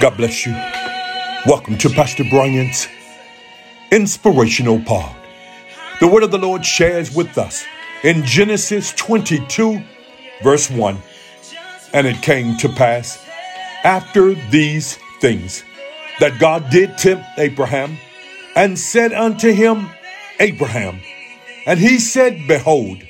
God bless you. Welcome to Pastor Bryant's Inspirational Pod. The word of the Lord shares with us in Genesis 22, verse 1. And it came to pass after these things that God did tempt Abraham and said unto him, Abraham. And he said, Behold,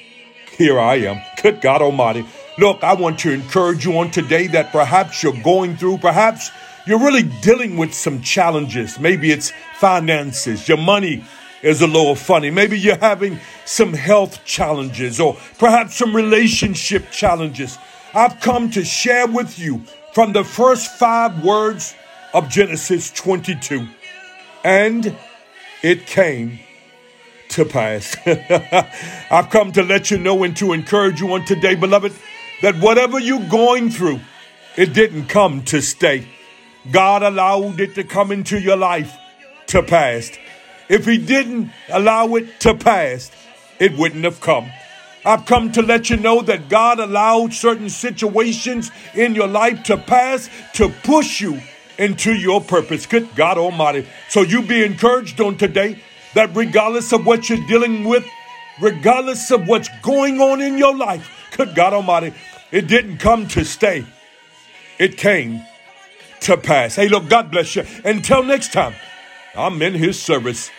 here I am. Good God Almighty. Look, I want to encourage you on today that perhaps you're going through, perhaps you're really dealing with some challenges. Maybe it's finances, your money is a little funny. Maybe you're having some health challenges or perhaps some relationship challenges. I've come to share with you from the first 5 words of Genesis 22. And it came to pass. I've come to let you know and to encourage you on today, beloved, that whatever you're going through, it didn't come to stay. God allowed it to come into your life to pass. If he didn't allow it to pass, it wouldn't have come. I've come to let you know that God allowed certain situations in your life to pass to push you into your purpose. Good God Almighty. So you be encouraged on today that regardless of what you're dealing with, regardless of what's going on in your life, good God Almighty, it didn't come to stay. It came to pass. Hey, look, God bless you. Until next time, I'm in his service.